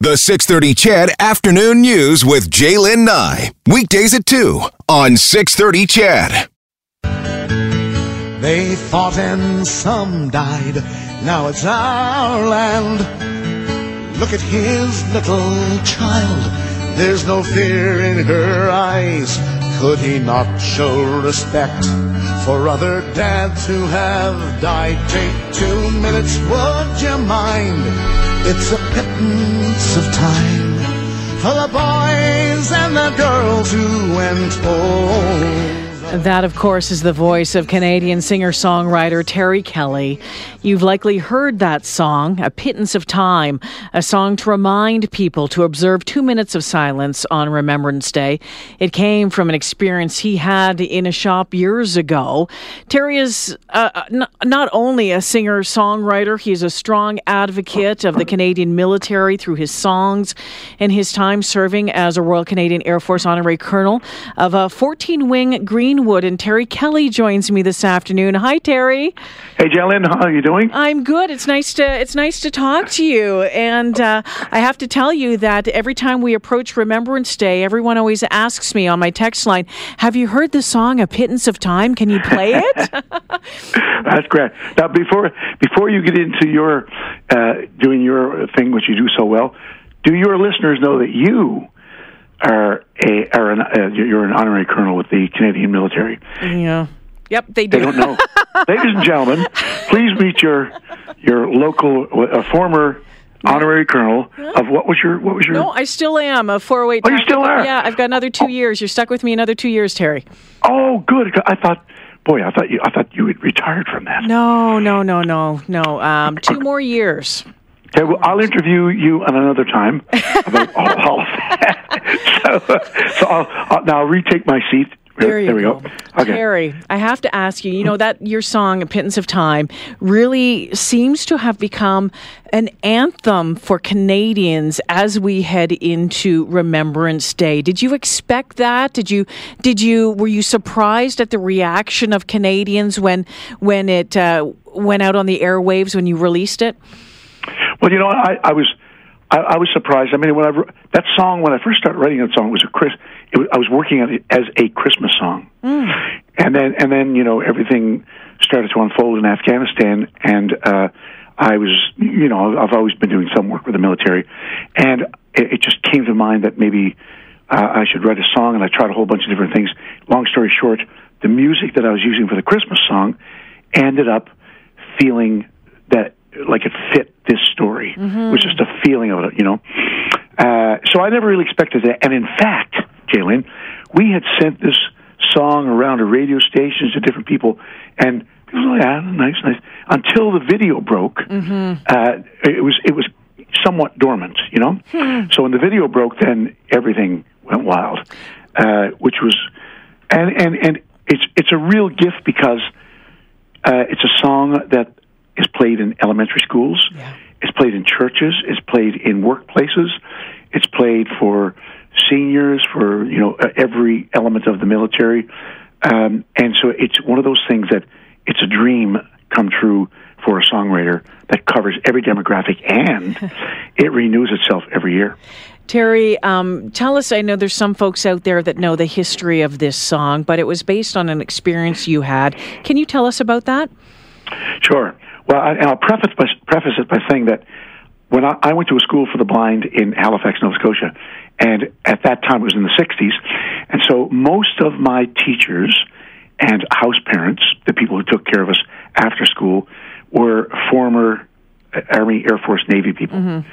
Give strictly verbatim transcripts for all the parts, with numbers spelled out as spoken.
The six thirty C H E D Afternoon News with Jalen Nye. Weekdays at two on six thirty C H E D. They fought and some died. Now it's our land. Look at his little child. There's no fear in her eyes. Could he not show respect for other dads who have died? Take two minutes, would you mind? It's a pittance of time for the boys and the girls who went home. That, of course, is the voice of Canadian singer-songwriter Terry Kelly. You've likely heard that song, A Pittance of Time, a song to remind people to observe two minutes of silence on Remembrance Day. It came from an experience he had in a shop years ago. Terry is uh, n- not only a singer-songwriter, he's a strong advocate of the Canadian military through his songs and his time serving as a Royal Canadian Air Force Honorary Colonel of a fourteen Wing Green Wood. And Terry Kelly joins me this afternoon. Hi, Terry. Hey, Jalen. How are you doing? I'm good. It's nice to it's nice to talk to you. And uh, I have to tell you that every time we approach Remembrance Day, everyone always asks me on my text line, "Have you heard the song A Pittance of Time? Can you play it?" That's great. Now, before before you get into your uh, doing your thing, which you do so well, do your listeners know that you are a are an, uh, you're an honorary colonel with the Canadian military? Yeah. Yep, they do. They don't know. Ladies and gentlemen, please meet your your local uh, former honorary colonel of what was your what was your? No, I still am a four oh eight. Oh, you still are? Yeah, I've got another two oh. years. You're stuck with me another two years, Terry. Oh, good. I thought. Boy, I thought you. I thought you had retired from that. No, no, no, no, no. Um, two more years. Okay, well, I'll interview you at another time about all of that. So, uh, so I'll, I'll now I'll retake my seat. There, you there we go. go. Okay. Terry, I have to ask you, you know, that your song, A Pittance of Time, really seems to have become an anthem for Canadians as we head into Remembrance Day. Did you expect that? Did you, did you, were you surprised at the reaction of Canadians when, when it uh, went out on the airwaves, when you released it? Well, you know, I, I was, I, I was surprised. I mean, when I, that song, when I first started writing that song, it was a Chris. It was, I was working on it as a Christmas song, mm. and then and then you know everything started to unfold in Afghanistan, and uh, I was you know I've always been doing some work with the military, and it, it just came to mind that maybe uh, I should write a song, and I tried a whole bunch of different things. Long story short, the music that I was using for the Christmas song ended up feeling that like it fit this story. Mm-hmm. It was just a feeling of it, you know. Uh, so I never really expected that, and in fact, Jalen, we had sent this song around to radio stations to different people, and people were like, "Ah, nice, nice." Until the video broke, mm-hmm. uh, it was it was somewhat dormant, you know. Hmm. So when the video broke, then everything went wild, uh, which was, and, and and it's it's a real gift because uh, it's a song that is played in elementary schools, yeah. It's played in churches, it's played in workplaces, it's played for seniors, for you know every element of the military, um, and so it's one of those things that it's a dream come true for a songwriter that covers every demographic, and it renews itself every year. Terry, um, tell us, I know there's some folks out there that know the history of this song, but it was based on an experience you had. Can you tell us about that? Sure. Well, I, and I'll preface, by, preface it by saying that when I, I went to a school for the blind in Halifax, Nova Scotia, and at that time it was in the sixties, and so most of my teachers and house parents, the people who took care of us after school, were former Army, Air Force, Navy people. Mm-hmm.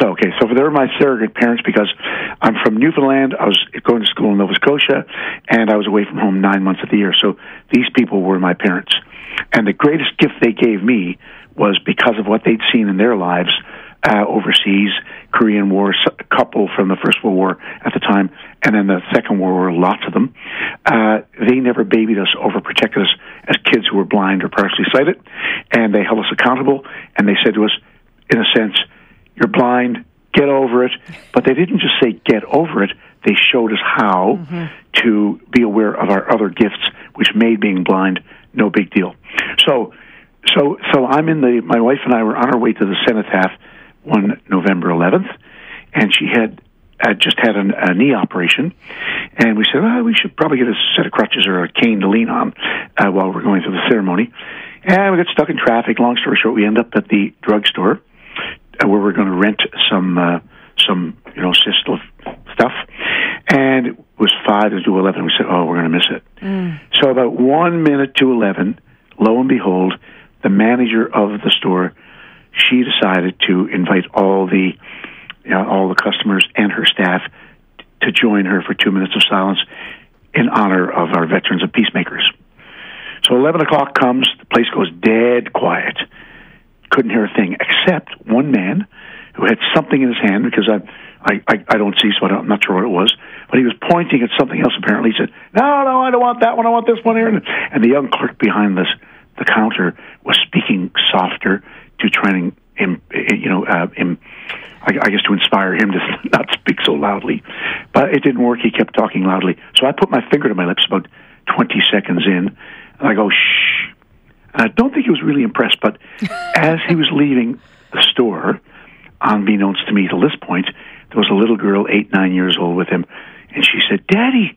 So, okay, so they were my surrogate parents because I'm from Newfoundland, I was going to school in Nova Scotia, and I was away from home nine months of the year, so these people were my parents. And the greatest gift they gave me was because of what they'd seen in their lives uh, overseas, Korean War, a couple from the First World War at the time, and then the Second World War, lots of them. Uh, they never babied us, overprotected us as kids who were blind or partially sighted, and they held us accountable, and they said to us, in a sense, "You're blind, get over it." But they didn't just say, "Get over it." They showed us how mm-hmm. to be aware of our other gifts, which made being blind no big deal. So, so, so I'm in the. My wife and I were on our way to the cenotaph one November eleventh, and she had uh, just had an, a knee operation. And we said, well, we should probably get a set of crutches or a cane to lean on uh, while we're going through the ceremony. And we got stuck in traffic. Long story short, we end up at the drugstore uh, where we're going to rent some, uh, some you know, systole stuff. And it was five to eleven. We said, oh, we're going to miss it. Mm. So about one minute to eleven, lo and behold, the manager of the store, she decided to invite all the you know, all the customers and her staff t- to join her for two minutes of silence in honor of our veterans and peacemakers. So eleven o'clock comes, the place goes dead quiet. Couldn't hear a thing, except one man who had something in his hand, because I I, I, I don't see, so I don't, I'm not sure what it was, but he was pointing at something else apparently. He said, no, no, I don't want that one, I want this one here. And the young clerk behind this, the counter was speaking softer to trying, him, you know, uh, him, I, I guess to inspire him to not speak so loudly. But it didn't work, he kept talking loudly. So I put my finger to my lips about twenty seconds in, and I go, shh. And I don't think he was really impressed, but as he was leaving the store, unbeknownst to me till this point, there was a little girl, eight, nine years old with him, and she said, Daddy,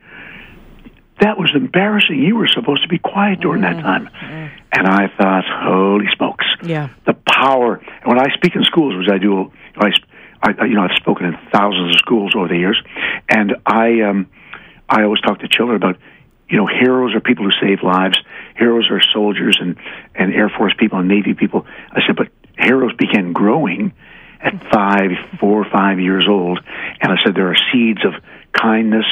that was embarrassing. You were supposed to be quiet during mm-hmm. that time. Mm-hmm. And I thought, holy smokes. Yeah. The power. And when I speak in schools, which I do, I, I, you know, I've spoken in thousands of schools over the years, and I, um, I always talk to children about, you know, heroes are people who save lives. Heroes are soldiers and, and Air Force people and Navy people. I said, but heroes began growing at five, four or five years old. And I said, there are seeds of kindness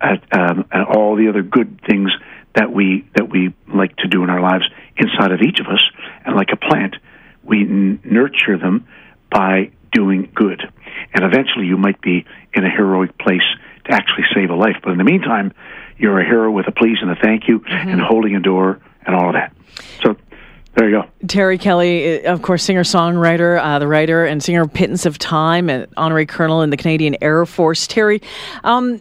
at, um, and all the other good things that we that we like to do in our lives inside of each of us. And like a plant, we n- nurture them by doing good. And eventually you might be in a heroic place to actually save a life. But in the meantime, you're a hero with a please and a thank you mm-hmm. and holding a door and all of that. So there you go. Terry Kelly, of course, singer-songwriter, uh, the writer and singer of Pittance of Time, and honorary colonel in the Canadian Air Force. Terry, um,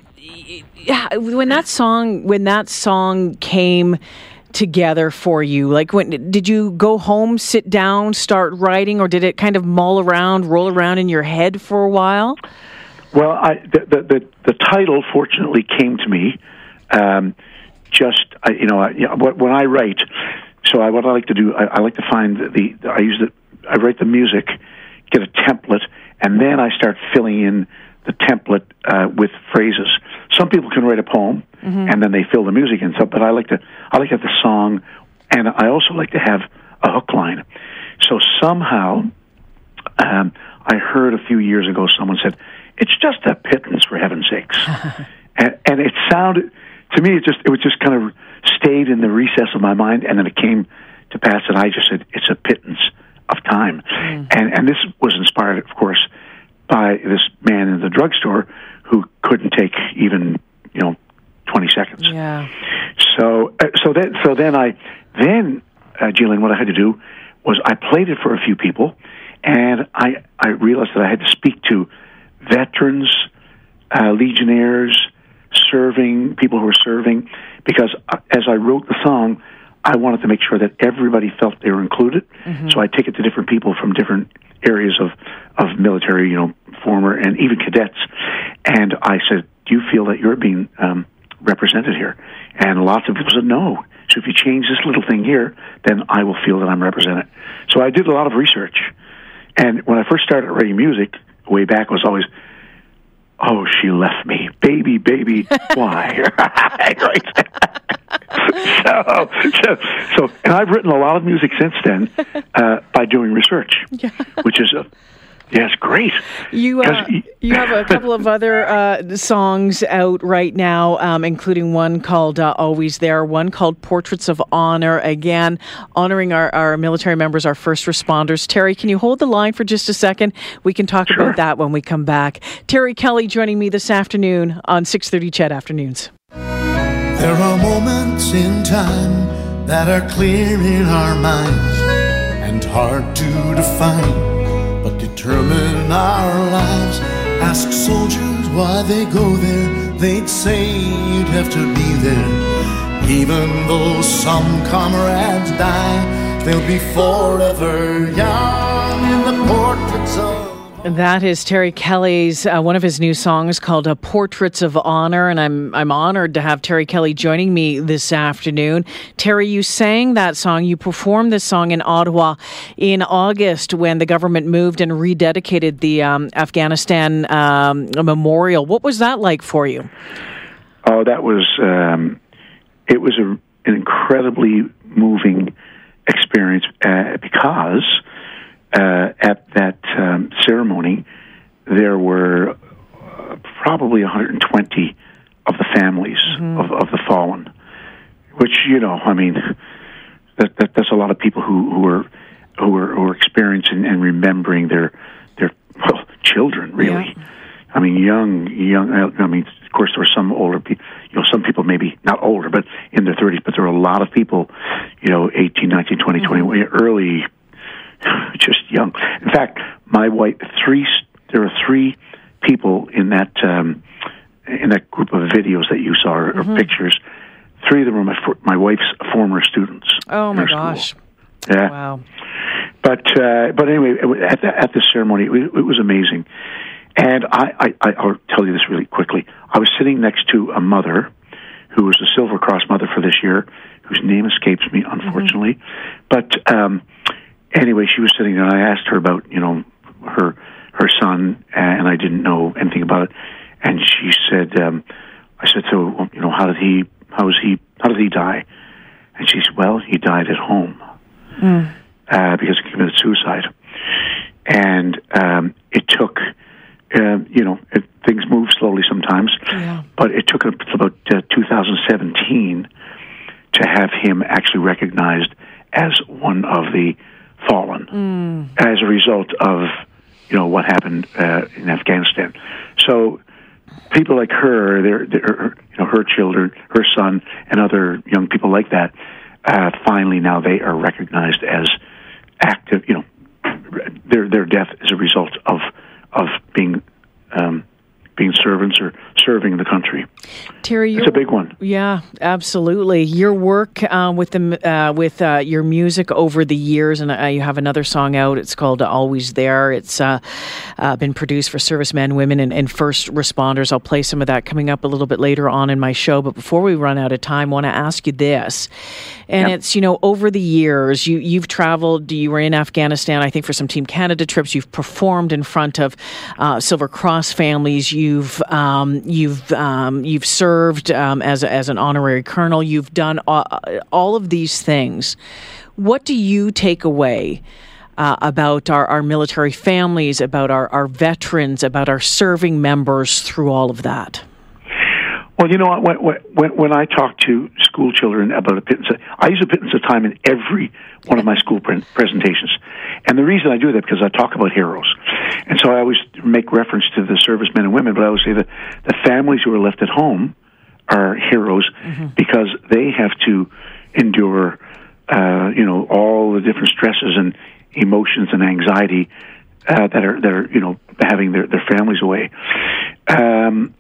yeah, when that song when that song came together for you, like when did you go home, sit down, start writing, or did it kind of mull around, roll around in your head for a while? Well, I, the, the, the, the title fortunately came to me. Um, just I, you know, I, you know, when I write, so I, what I like to do, I, I like to find the, the I use the I write the music, get a template, and then I start filling in the template uh, with phrases. Some people can write a poem mm-hmm. and then they fill the music in. So, but I like to I like to have the song, and I also like to have a hook line. So somehow, um, I heard a few years ago someone said, "It's just a pittance, for heaven's sakes," and, and it sounded. To me, it just it was just kind of stayed in the recess of my mind, and then it came to pass, and I just said, it's a pittance of time. Mm. And and this was inspired, of course, by this man in the drugstore who couldn't take even, you know, twenty seconds. Yeah. So so then, so then I, then, uh, Jalen, what I had to do was I played it for a few people, and I, I realized that I had to speak to veterans, uh, legionnaires, serving, people who were serving, because as I wrote the song, I wanted to make sure that everybody felt they were included. Mm-hmm. So I take it to different people from different areas of, of military, you know, former and even cadets. And I said, do you feel that you're being um, represented here? And lots of people said, no. So if you change this little thing here, then I will feel that I'm represented. So I did a lot of research. And when I first started writing music, way back was always, oh, she left me. Baby, baby, why? Right. so, so, so, and I've written a lot of music since then uh, by doing research, yeah. which is, a, yes, great. You uh, you have a couple of other uh, songs out right now, um, including one called uh, Always There, one called Portraits of Honor, again, honoring our, our military members, our first responders. Terry, can you hold the line for just a second? We can talk sure. about that when we come back. Terry Kelly joining me this afternoon on six thirty C H E D Afternoons. There are moments in time that are clear in our minds and hard to define, but determine our lives. Ask soldiers why they go there, they'd say you'd have to be there. Even though some comrades die, they'll be forever young in the portraits of That is Terry Kelly's, uh, one of his new songs called uh, Portraits of Honor, and I'm I'm honored to have Terry Kelly joining me this afternoon. Terry, you sang that song, you performed this song in Ottawa in August when the government moved and rededicated the um, Afghanistan um, memorial. What was that like for you? Oh, that was, um, it was a, an incredibly moving experience uh, because... Uh, at that um, ceremony, there were uh, probably one hundred twenty of the families mm-hmm. of, of the fallen, which, you know, I mean, that, that that's a lot of people who who are who are, who are experiencing and remembering their their well, children, really. Yeah. I mean, young, young. I mean, of course, there were some older people. You know, some people maybe not older, but in their thirties. But there were a lot of people, you know, eighteen, nineteen, twenty, mm-hmm. twenty-one, early. Just young. In fact, my wife. Three. There are three people in that um, in that group of videos that you saw or mm-hmm. pictures. Three of them were my my wife's former students. Oh my gosh! Yeah. Wow. But uh, but anyway, at the, at the ceremony, it, it was amazing. And I, I I'll tell you this really quickly. I was sitting next to a mother who was a Silver Cross mother for this year, whose name escapes me, unfortunately. Mm-hmm. But. Um, Anyway, she was sitting there, and I asked her about, you know, her her son, and I didn't know anything about it. And she said, um, "I said, so, you know, how did he? How was he? How did he die?" And she said, "Well, he died at home mm. uh, because he committed suicide." And um, it took, uh, you know, it, things move slowly sometimes, yeah. but it took until about uh, two thousand seventeen to have him actually recognized as one of the fallen mm. as a result of, you know, what happened uh, in Afghanistan. So people like her, they're, they're, you know, her children, her son, and other young people like that, uh, finally now they are recognized as active. You know, their their death is a result of of being. Um, being servants or serving the country. Terry, it's a big one. Yeah, absolutely. Your work uh, with the uh, with uh, your music over the years, and uh, you have another song out. It's called "Always There." It's uh, uh, been produced for servicemen, women, and, and first responders. I'll play some of that coming up a little bit later on in my show. But before we run out of time, I want to ask you this. And yep. it's, you know, over the years, you, you've traveled, you were in Afghanistan, I think, for some Team Canada trips. You've performed in front of uh, Silver Cross families. You've um, you've um, you've served um, as, a, as an honorary colonel. You've done all, all of these things. What do you take away uh, about our, our military families, about our, our veterans, about our serving members through all of that? Well, you know what? When, when, when I talk to school children about a pittance, I use a pittance of time in every one of my school presentations. And the reason I do that because I talk about heroes. And so I always make reference to the servicemen and women, but I always say that the families who are left at home are heroes mm-hmm. because they have to endure, uh, you know, all the different stresses and emotions and anxiety uh, that are, that are, you know, having their, their families away. Um,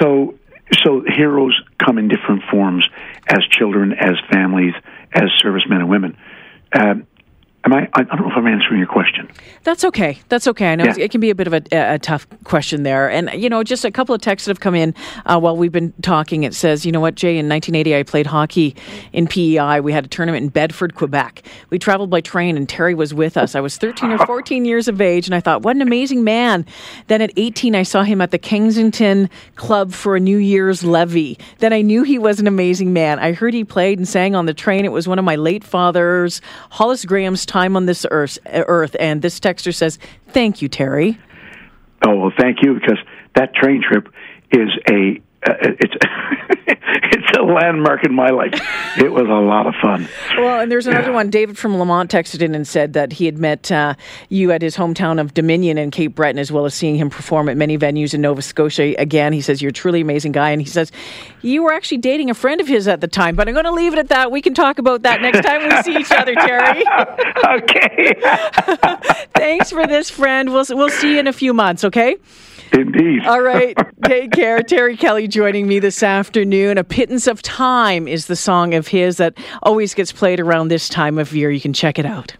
so... So heroes come in different forms as children, as families, as servicemen and women. Um, am I? I don't know if I'm answering your question. That's okay. That's okay. I know yeah. it can be a bit of a, a tough question there. And, you know, just a couple of texts that have come in uh, while we've been talking. It says, you know what, Jay, in nineteen eighty, I played hockey in P E I. We had a tournament in Bedford, Quebec. We traveled by train and Terry was with us. I was thirteen or fourteen years of age and I thought, what an amazing man. Then at eighteen, I saw him at the Kensington Club for a New Year's levee. Then I knew he was an amazing man. I heard he played and sang on the train. It was one of my late father's, Hollis Graham's, time on this earth. earth. And this texter says, thank you, Terry. Oh, well, thank you, because that train trip is a Uh, it's it's a landmark in my life. It was a lot of fun. Well, and there's another yeah. one. David from Lamont texted in and said that he had met uh, you at his hometown of Dominion in Cape Breton, as well as seeing him perform at many venues in Nova Scotia. Again, he says, you're a truly amazing guy. And he says, you were actually dating a friend of his at the time, but I'm going to leave it at that. We can talk about that next time we see each other, Terry. Okay. Thanks for this, friend. We'll, we'll see you in a few months, okay? Indeed. All right. Take care. Terry Kelly joining me this afternoon. A Pittance of Time is the song of his that always gets played around this time of year. You can check it out.